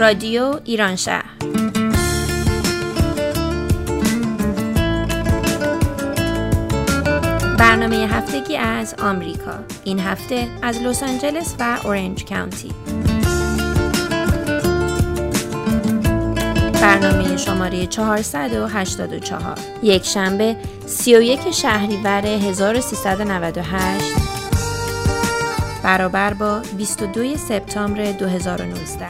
رادیو ایران شهر. برنامه هفتگی از آمریکا، این هفته از لس آنجلس و اورنج کانتی. برنامه شماره 484، یک شنبه 31 شهریور 1398 برابر با 22 سپتامبر 2019.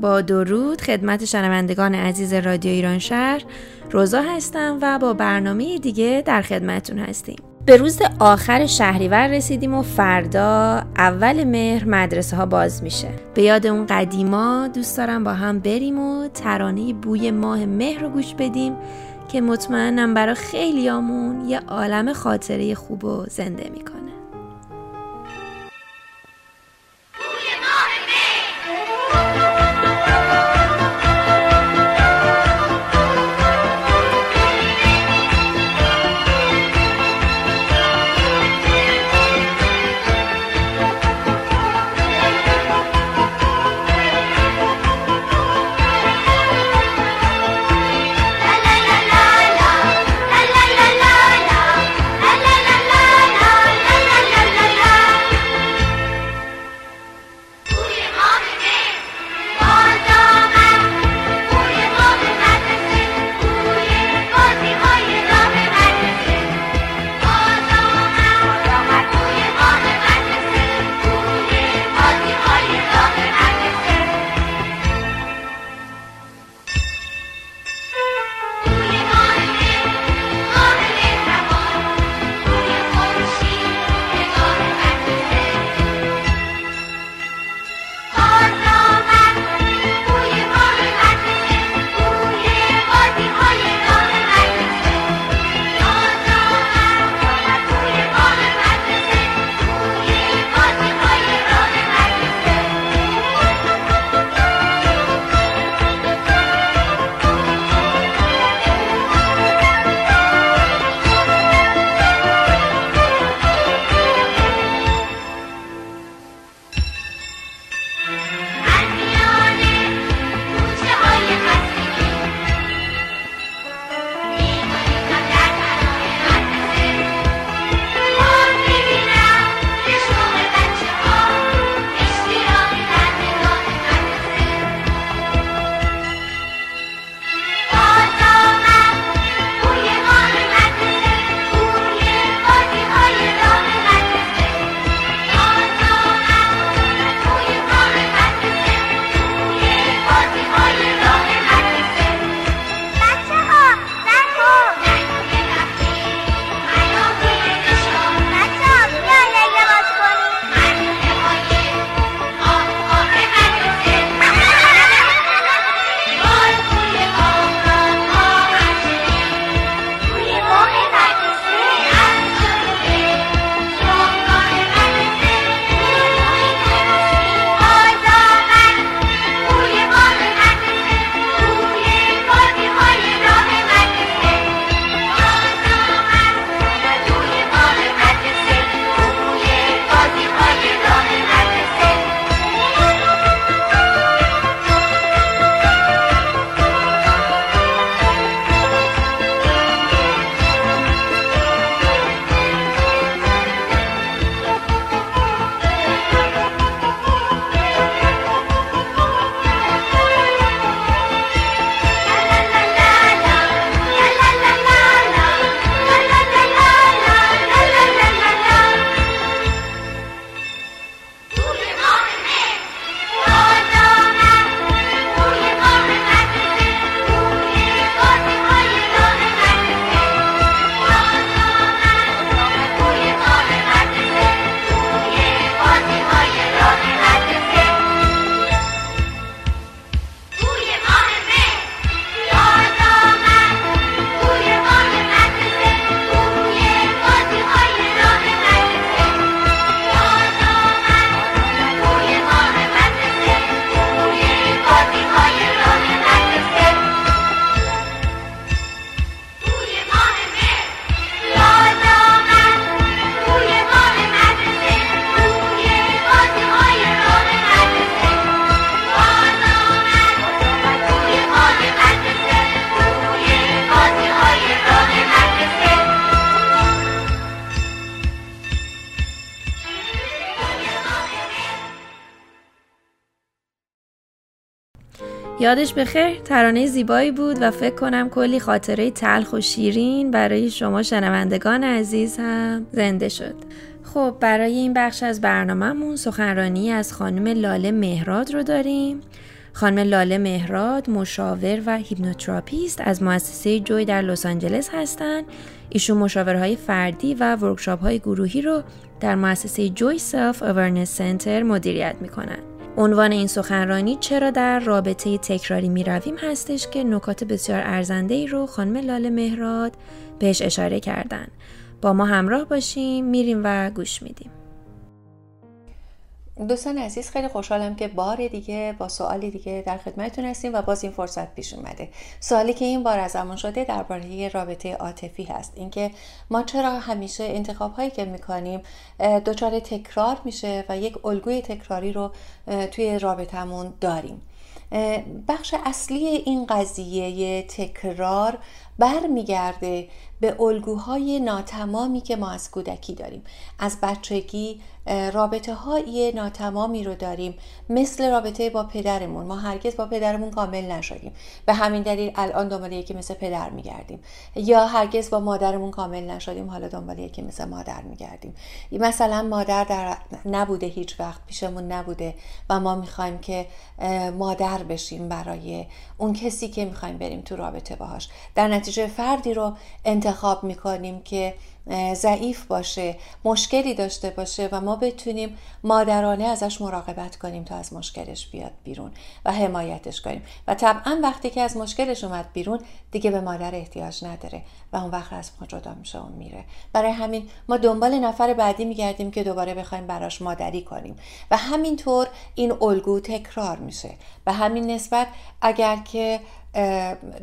با درود خدمت شنوندگان عزیز رادیو ایران شهر، روزا هستم و با برنامه دیگه در خدمتون هستیم. به روز آخر شهریور رسیدیم و فردا اول مهر مدرسه ها باز میشه. به یاد اون قدیما دوست دارم با هم بریم و ترانه بوی ماه مهر رو گوش بدیم که مطمئنم برای خیلیامون یه عالم خاطره خوب و زنده میکنه. یادش بخیر، ترانه زیبایی بود و فکر کنم کلی خاطره تلخ و شیرین برای شما شنوندگان عزیز هم زنده شد. خب برای این بخش از برنامه‌مون سخنرانی از خانم لاله مهراد رو داریم. خانم لاله مهراد مشاور و هیپنوتراپیست از مؤسسه جوی در لس آنجلس هستن. ایشون مشاورهای فردی و ورکشاپ‌های گروهی رو در مؤسسه جوی سلف اواورنس سنتر مدیریت می‌کنن. عنوان این سخنرانی چرا در رابطه تکراری می‌رویم هستش که نکات بسیار ارزنده‌ای رو خانم لاله مهراد بهش اشاره کردن. با ما همراه باشیم، میریم و گوش میدیم. دوستان عزیز، خیلی خوشحالم که بار دیگه با سوالی دیگه در خدمتتون هستیم و باز این فرصت پیش اومده. سوالی که این بار ازمون شده درباره رابطه عاطفی هست. اینکه ما چرا همیشه انتخاب‌هایی که می‌کنیم دچار تکرار میشه و یک الگوی تکراری رو توی رابطمون داریم. بخش اصلی این قضیه تکرار برمیگرده به الگوهای ناتمامی که ما از کودکی داریم. از بچگی رابطه‌های ناتمامی رو داریم، مثل رابطه با پدرمون. ما هرگز با پدرمون کامل نشدیم، به همین دلیل الان دنبال یکی مثل پدر میگردیم. یا هرگز با مادرمون کامل نشدیم، حالا دنبال یکی مثل مادر میگردیم. مثلا مادر در نبوده، هیچ وقت پیشمون نبوده و ما میخوایم که مادر بشیم برای اون کسی که میخوایم بریم تو رابطه باهاش. در نتیجه فردی رو انتخاب میکنیم که ضعیف باشه، مشکلی داشته باشه و ما بتونیم مادرانه ازش مراقبت کنیم تا از مشکلش بیاد بیرون و حمایتش کنیم. و طبعا وقتی که از مشکلش اومد بیرون دیگه به مادر احتیاج نداره و اون وقت از ما جدا میشه و میره. برای همین ما دنبال نفر بعدی میگردیم که دوباره بخوایم براش مادری کنیم و همینطور این الگو تکرار میشه. به همین نسبت اگر که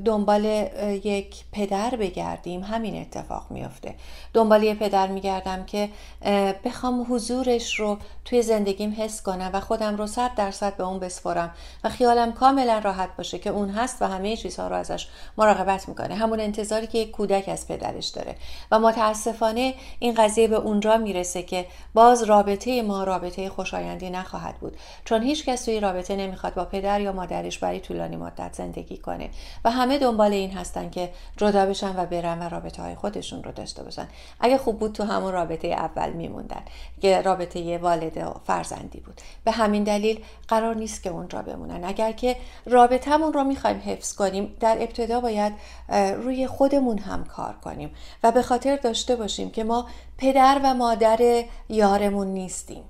دنبال یک پدر بگردیم همین اتفاق میفته. دنبال یه پدر میگردم که بخوام حضورش رو توی زندگیم حس کنم و خودم رو 100% به اون بسپارم و خیالم کاملا راحت باشه که اون هست و همه چیزها رو ازش مراقبت میکنه. همون انتظاری که یک کودک از پدرش داره و متاسفانه این قضیه به اونجا میرسه که باز رابطه ما رابطه خوشایندی نخواهد بود، چون هیچ کس توی رابطه نمیخواد با پدر یا مادرش برای طولانی مدت زندگی کنه و همه دنبال این هستن که جدا بشن و برن و رابطه های خودشون رو داشته باشن. اگه خوب بود تو همون رابطه اول میموندن که رابطه والد و فرزندی بود. به همین دلیل قرار نیست که اونجا بمونن. اگر که رابطمون رو میخوایم حفظ کنیم، در ابتدا باید روی خودمون هم کار کنیم و به خاطر داشته باشیم که ما پدر و مادر یارمون نیستیم،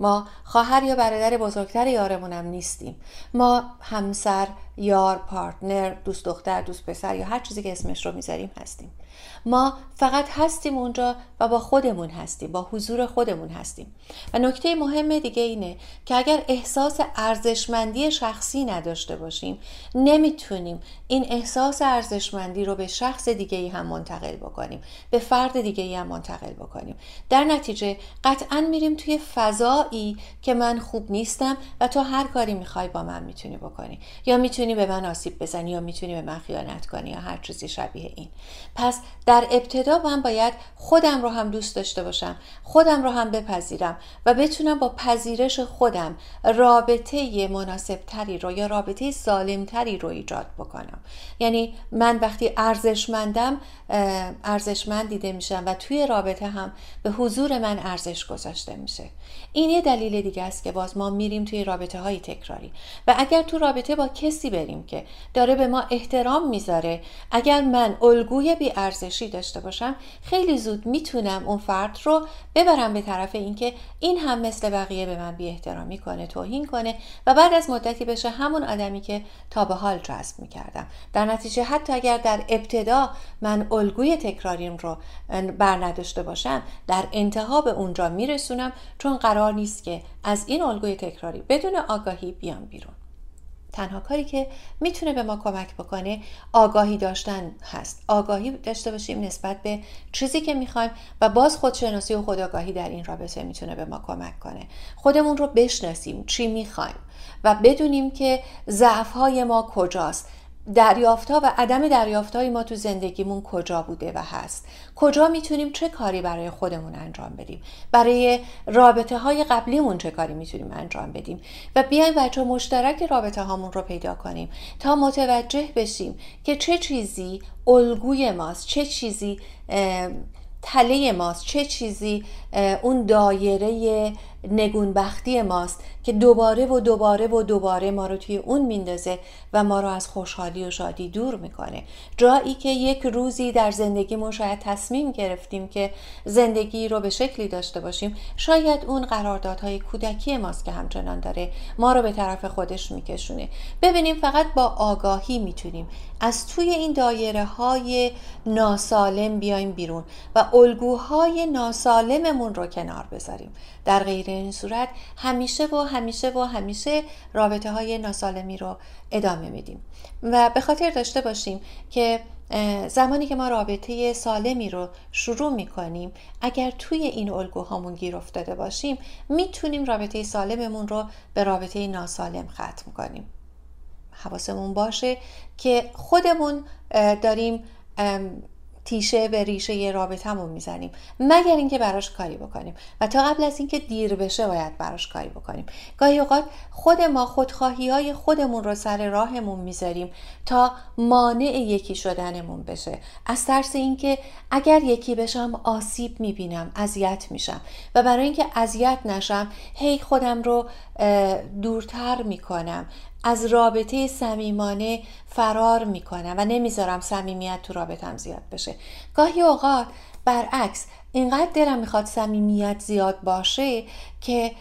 ما خواهر یا برادر بزرگتر یارمون هم نیستیم، ما همسر، یار، پارتنر، دوست دختر، دوست پسر یا هر چیزی که اسمش رو میذاریم هستیم. ما فقط هستیم اونجا و با خودمون هستیم، با حضور خودمون هستیم. و نکته مهم دیگه اینه که اگر احساس ارزشمندی شخصی نداشته باشیم، نمیتونیم این احساس ارزشمندی رو به شخص دیگه‌ای هم منتقل بکنیم، به فرد دیگه‌ای هم منتقل بکنیم. در نتیجه قطعاً میریم توی فضایی که من خوب نیستم و تو هر کاری میخوای با من میتونی بکنی، یا میتونی به من آسیب بزنی، یا میتونی به من خیانت کنی، یا هر چیزی شبیه این. پس در ابتدا من باید خودم رو هم دوست داشته باشم، خودم رو هم بپذیرم و بتونم با پذیرش خودم رابطه مناسبتری رو یا رابطه سالمتری رو ایجاد بکنم. یعنی من وقتی ارزشمند دیده میشم و توی رابطه هم به حضور من ارزش گذاشته میشه. این یه دلیل دیگه است که باز ما میریم توی رابطه های تکراری. و اگر تو رابطه با کسی بریم که داره به ما احترام میذاره، اگر من الگوی بی ارزشی داشته باشم، خیلی زود میتونم اون فرد رو ببرم به طرف اینکه این هم مثل بقیه به من بی احترامی کنه، توهین کنه و بعد از مدتی بشه همون آدمی که تا به حال جذب میکردم. در نتیجه حتی اگر در ابتدا من الگوی تکراریم رو برنداشته باشم، در انتها به اونجا میرسونم، چون قرار نیست که از این الگوی تکراری بدون آگاهی بیام بیرون. تنها کاری که میتونه به ما کمک بکنه آگاهی داشتن هست. آگاهی داشته باشیم نسبت به چیزی که میخوایم و باز خودشناسی و خودآگاهی در این رابطه میتونه به ما کمک کنه. خودمون رو بشناسیم، چی میخوایم و بدونیم که ضعف‌های ما کجاست. دریافت‌ها و عدم دریافت‌های ما تو زندگیمون کجا بوده و هست، کجا میتونیم چه کاری برای خودمون انجام بدیم، برای رابطه‌های قبلیمون چه کاری میتونیم انجام بدیم و بیایم بچه‌ها مشترک رابطه هامون رو پیدا کنیم تا متوجه بشیم که چه چیزی الگوی ماست، چه چیزی تله ماست، چه چیزی اون دایره نگونبختی ماست که دوباره و دوباره و دوباره ما رو توی اون میندازه و ما رو از خوشحالی و شادی دور میکنه. جایی که یک روزی در زندگیمون شاید تصمیم گرفتیم که زندگی رو به شکلی داشته باشیم، شاید اون قراردادهای کودکی ماست که همچنان داره ما رو به طرف خودش میکشونه. ببینیم فقط با آگاهی میتونیم از توی این دایره های ناسالم بیایم بیرون و الگوهای ناسالممون رو کنار بذاریم. در غیر این صورت همیشه رابطه های ناسالمی رو ادامه میدیم و به خاطر داشته باشیم که زمانی که ما رابطه سالمی رو شروع میکنیم، اگر توی این الگوهامون گیر افتاده باشیم، میتونیم رابطه سالممون رو به رابطه ناسالم ختم کنیم. حواسمون باشه که خودمون داریم تیشه به ریشه رابطه‌مون میزنیم، مگر اینکه براش کاری بکنیم و تا قبل از اینکه دیر بشه باید براش کاری بکنیم. گاهی اوقات خود ما خودخواهی‌های خودمون رو سر راهمون میذاریم تا مانع یکی شدنمون بشه، از ترس اینکه اگر یکی بشم آسیب میبینم، اذیت میشم و برای اینکه اذیت نشم هی خودم رو دورتر میکنم، از رابطه صمیمانه فرار میکنم و نمیذارم صمیمیت تو رابطم زیاد بشه. گاهی اوقات برعکس، اینقدر دلم میخواد صمیمیت زیاد باشه که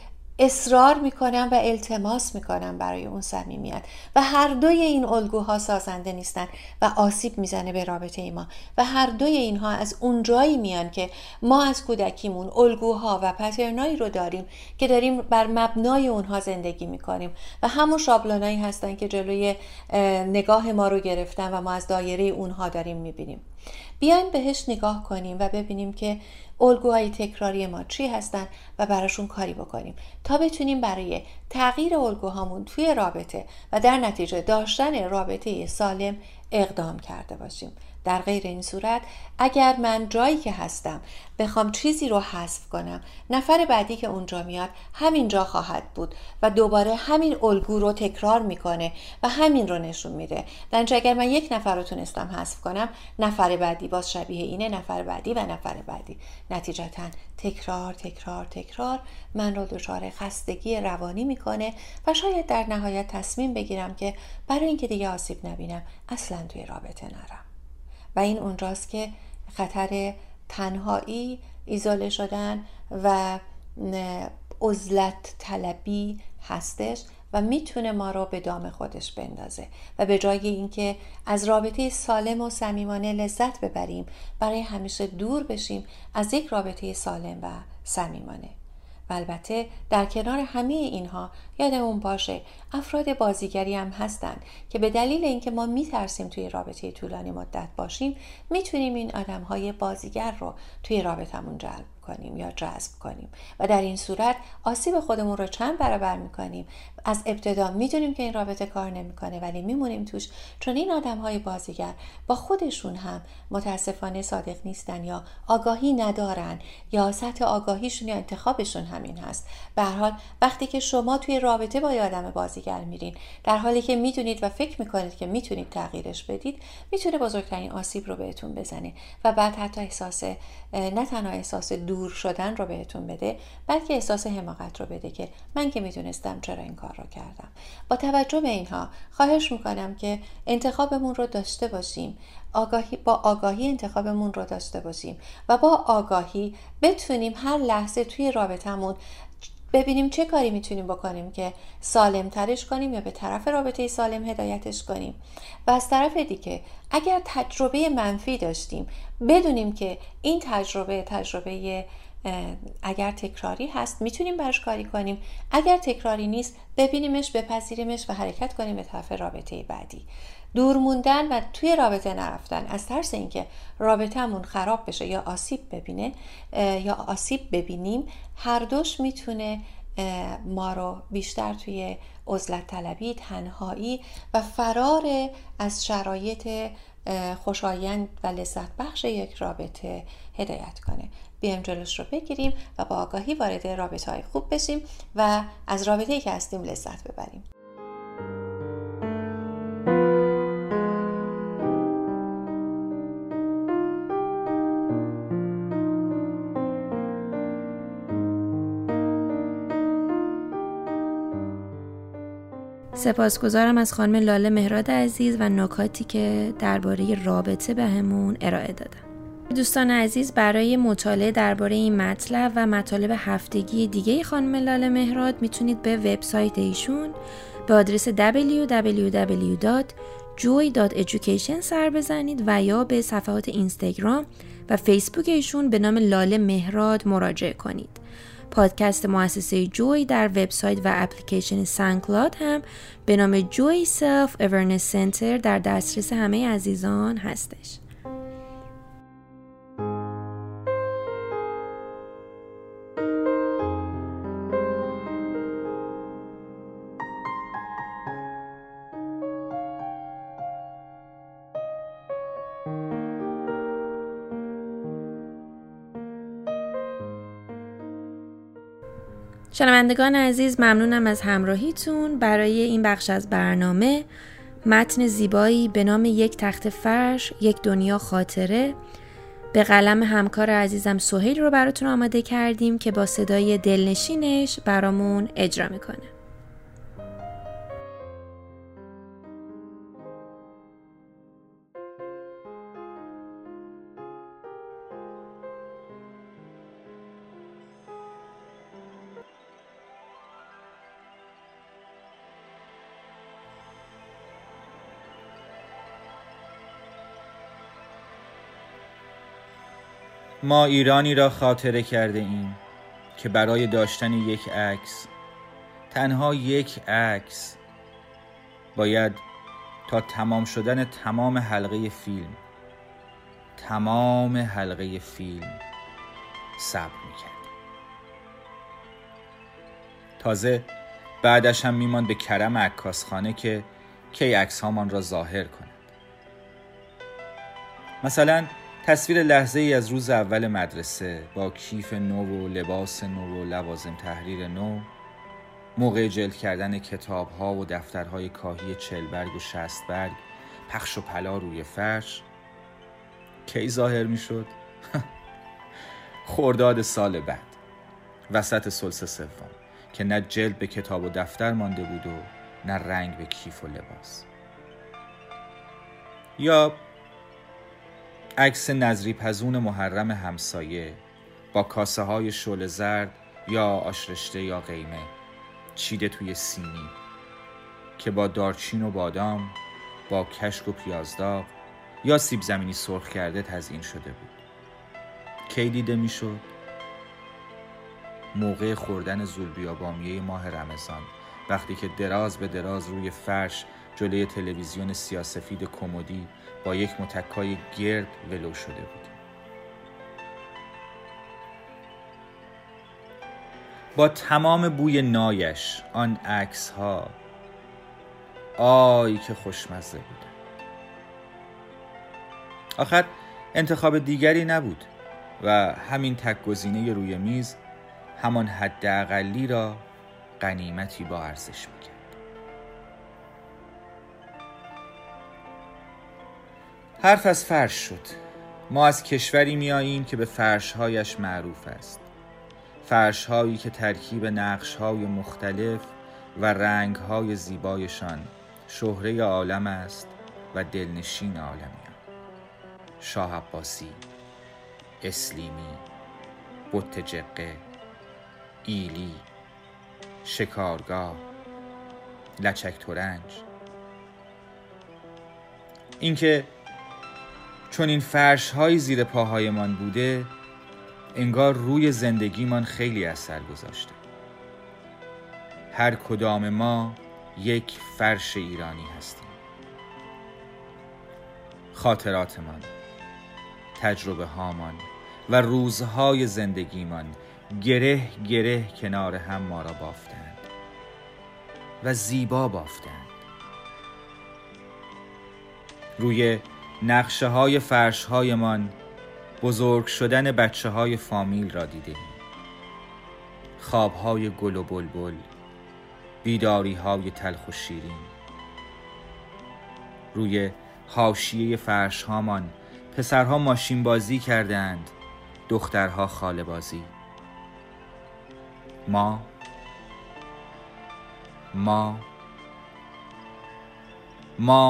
اصرار میکنم و التماس میکنم برای اون صمیمیت و هر دوی این الگوها سازنده نیستن و آسیب میزنه به رابطه ما و هر دوی اینها از اون جایی میان که ما از کودکیمون الگوها و پترنایی رو داریم که داریم بر مبنای اونها زندگی میکنیم و همون شابلونایی هستن که جلوی نگاه ما رو گرفتن و ما از دایره اونها داریم میبینیم. بیایم بهش نگاه کنیم و ببینیم که الگوهای تکراری ما چی هستن و براشون کاری بکنیم تا بتونیم برای تغییر الگوهامون توی رابطه و در نتیجه داشتن رابطه سالم اقدام کرده باشیم. در غیر این صورت اگر من جایی که هستم بخوام چیزی رو حذف کنم، نفر بعدی که اونجا میاد همینجا خواهد بود و دوباره همین الگو رو تکرار میکنه و همین رو نشون میده. درنچه اگر من یک نفر رو تونستم حذف کنم، نفر بعدی باز شبیه اینه، نفر بعدی و نفر بعدی، نتیجتا تکرار تکرار تکرار من رو دچار خستگی روانی میکنه و شاید در نهایت تصمیم بگیرم که برای اینکه دیگه آسیب نبینم اصلا توی رابطه نرم. و این اونجاست که خطر تنهایی، ایزوله شدن و عزلت طلبی هستش و میتونه ما رو به دام خودش بندازه و به جای اینکه از رابطه سالم و صمیمانه لذت ببریم، برای همیشه دور بشیم از یک رابطه سالم و صمیمانه. و البته در کنار همه اینها یادمون باشه افراد بازیگری هم هستن که به دلیل اینکه ما میترسیم توی رابطه طولانی مدت باشیم، میتونیم این آدم‌های بازیگر رو توی رابطمون جلب کنیم یا جذب کنیم و در این صورت آسیب خودمون رو چند برابر میکنیم. از ابتدا میدونیم که این رابطه کار نمیکنه ولی میمونیم توش، چون این آدم‌های بازیگر با خودشون هم متاسفانه صادق نیستن یا آگاهی ندارن یا سطح آگاهیشون یا انتخابشون همین هست. به هر حال وقتی که شما توی رابطه با یه آدم بازیگر میرین در حالی که میدونید و فکر میکنید که میتونید تغییرش بدید، میتونه بزرگترین آسیب رو بهتون بزنه و بعد حتی احساس، نه تنها احساس دور شدن رو بهتون بده، بلکه احساس حماقت رو بده که من که میدونستم چرا این کار رو کردم. با توجه به اینها خواهش میکنم که انتخابمون رو داشته باشیم، با آگاهی انتخابمون رو داشته باشیم و با آگاهی بتونیم هر لحظه توی رابطمون ببینیم چه کاری میتونیم بکنیم که سالم ترش کنیم یا به طرف رابطه سالم هدایتش کنیم. و از طرف دیگه اگر تجربه منفی داشتیم، بدونیم که این تجربه اگر تکراری هست میتونیم برش کاری کنیم، اگر تکراری نیست ببینیمش، بپذیریمش و حرکت کنیم به طرف رابطه بعدی. دور موندن و توی رابطه نرفتن از ترس اینکه رابطه‌مون خراب بشه یا آسیب ببینیم، هر دوش میتونه ما رو بیشتر توی عزلت طلبی، تنهایی و فرار از شرایط خوشایند و لذت بخش یک رابطه هدایت کنه. بیایم جلوش رو بگیریم و با آگاهی وارد رابطه های خوب بشیم و از رابطه‌ای که هستیم لذت ببریم. سپاسگزارم از خانم لاله مهراد عزیز و نکاتی که درباره رابطه بهمون ارائه دادن. دوستان عزیز، برای مطالعه درباره این مطلب و مطالب هفتگی دیگه خانم لاله مهراد میتونید به وبسایت ایشون به آدرس www.joy.education سر بزنید و یا به صفحات اینستاگرام و فیسبوک ایشون به نام لاله مهراد مراجعه کنید. پادکست مؤسسه جوی در وبسایت و اپلیکیشن سانکلاد هم به نام جوی سلف اورنس سنتر در دسترس همه عزیزان هستش. شنوندگان عزیز، ممنونم از همراهیتون. برای این بخش از برنامه متن زیبایی به نام یک تخت فرش، یک دنیا خاطره به قلم همکار عزیزم سهیل رو براتون آماده کردیم که با صدای دلنشینش برامون اجرا میکنه. ما ایرانی را خاطره کرده ایم که برای داشتن یک عکس، تنها یک عکس، باید تا تمام شدن تمام حلقه فیلم صبر میکرد. تازه بعدش هم میماند به کرم عکاسخانه که کی عکس هامان را ظاهر کند. مثلاً تصویر لحظه ای از روز اول مدرسه با کیف نو و لباس نو و لوازم تحریر نو، موقع جلد کردن کتاب ها و دفترهای کاهی 40 برگ و 60 برگ پخش و پلا روی فرش. کی ظاهر می شد؟ خرداد سال بعد، وسط ثلث سوم، که نه جلد به کتاب و دفتر مانده بود و نه رنگ به کیف و لباس. یا عکس نظری پزون محرم همسایه با کاسه های شعله زرد یا آشرشته یا قیمه چیده توی سینی که با دارچین و بادام، با کشک و پیازداغ یا سیب زمینی سرخ کرده تزیین شده بود. کی دیده می شد؟ موقع خوردن زولبیا بامیه ماه رمضان، وقتی که دراز به دراز روی فرش جلوی تلویزیون سیاه‌سفید کمدی با یک متکای گرد ولو شده بود. با تمام بوی نایش آن عکس ها، آی که خوشمزه بود. آخر انتخاب دیگری نبود و همین تک گزینه روی میز همان حداقلی را غنیمتی با ارزش می‌کرد. حرف از فرش شد. ما از کشوری میاییم که به فرشهایش معروف است. فرشهایی که ترکیب نقشهای مختلف و رنگهای زیبایشان شهره عالم است و دلنشین عالمیان. شاه عباسی، اسلیمی، بتجقه، ایلی، شکارگاه، لچک ترنج. اینکه چون این فرش های زیر پاهایمان بوده، انگار روی زندگیمان خیلی اثر گذاشته. هر کدام ما یک فرش ایرانی هستیم. خاطراتمان، تجربه هامان و روزهای زندگیمان گره گره کنار هم ما را بافتند و زیبا بافتند. روی نقشه های فرش های من بزرگ شدن بچه های فامیل را دیدیم. خواب های گل و بلبل، بیداری های تلخ و شیرین. روی حاشیه فرش ها من پسرها ماشین بازی کردند، دخترها خاله بازی. ما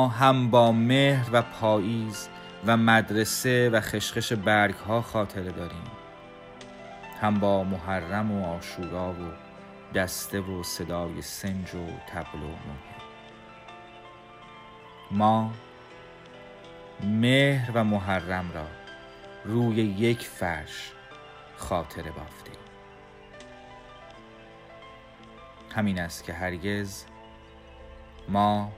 هم با مهر و پاییز و مدرسه و خشخش برگ ها خاطره داریم، هم با محرم و عاشورا و دسته و صدای سنج و طبل و مهر. ما مهر و محرم را روی یک فرش خاطره بافتیم. همین است که هرگز ما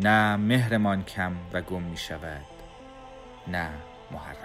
نه مهرمان کم و گم می شود، نه محرم.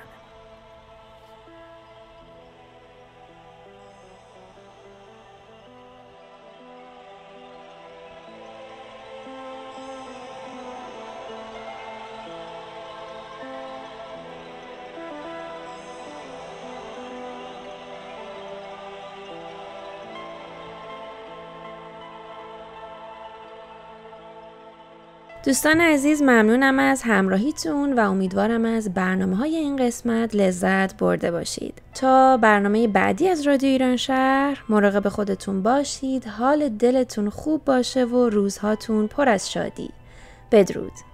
دوستان عزیز، ممنونم از همراهیتون و امیدوارم از برنامه‌های این قسمت لذت برده باشید. تا برنامه بعدی از رادیو ایران شهر، مراقب خودتون باشید، حال دلتون خوب باشه و روزهاتون پر از شادی. بدرود.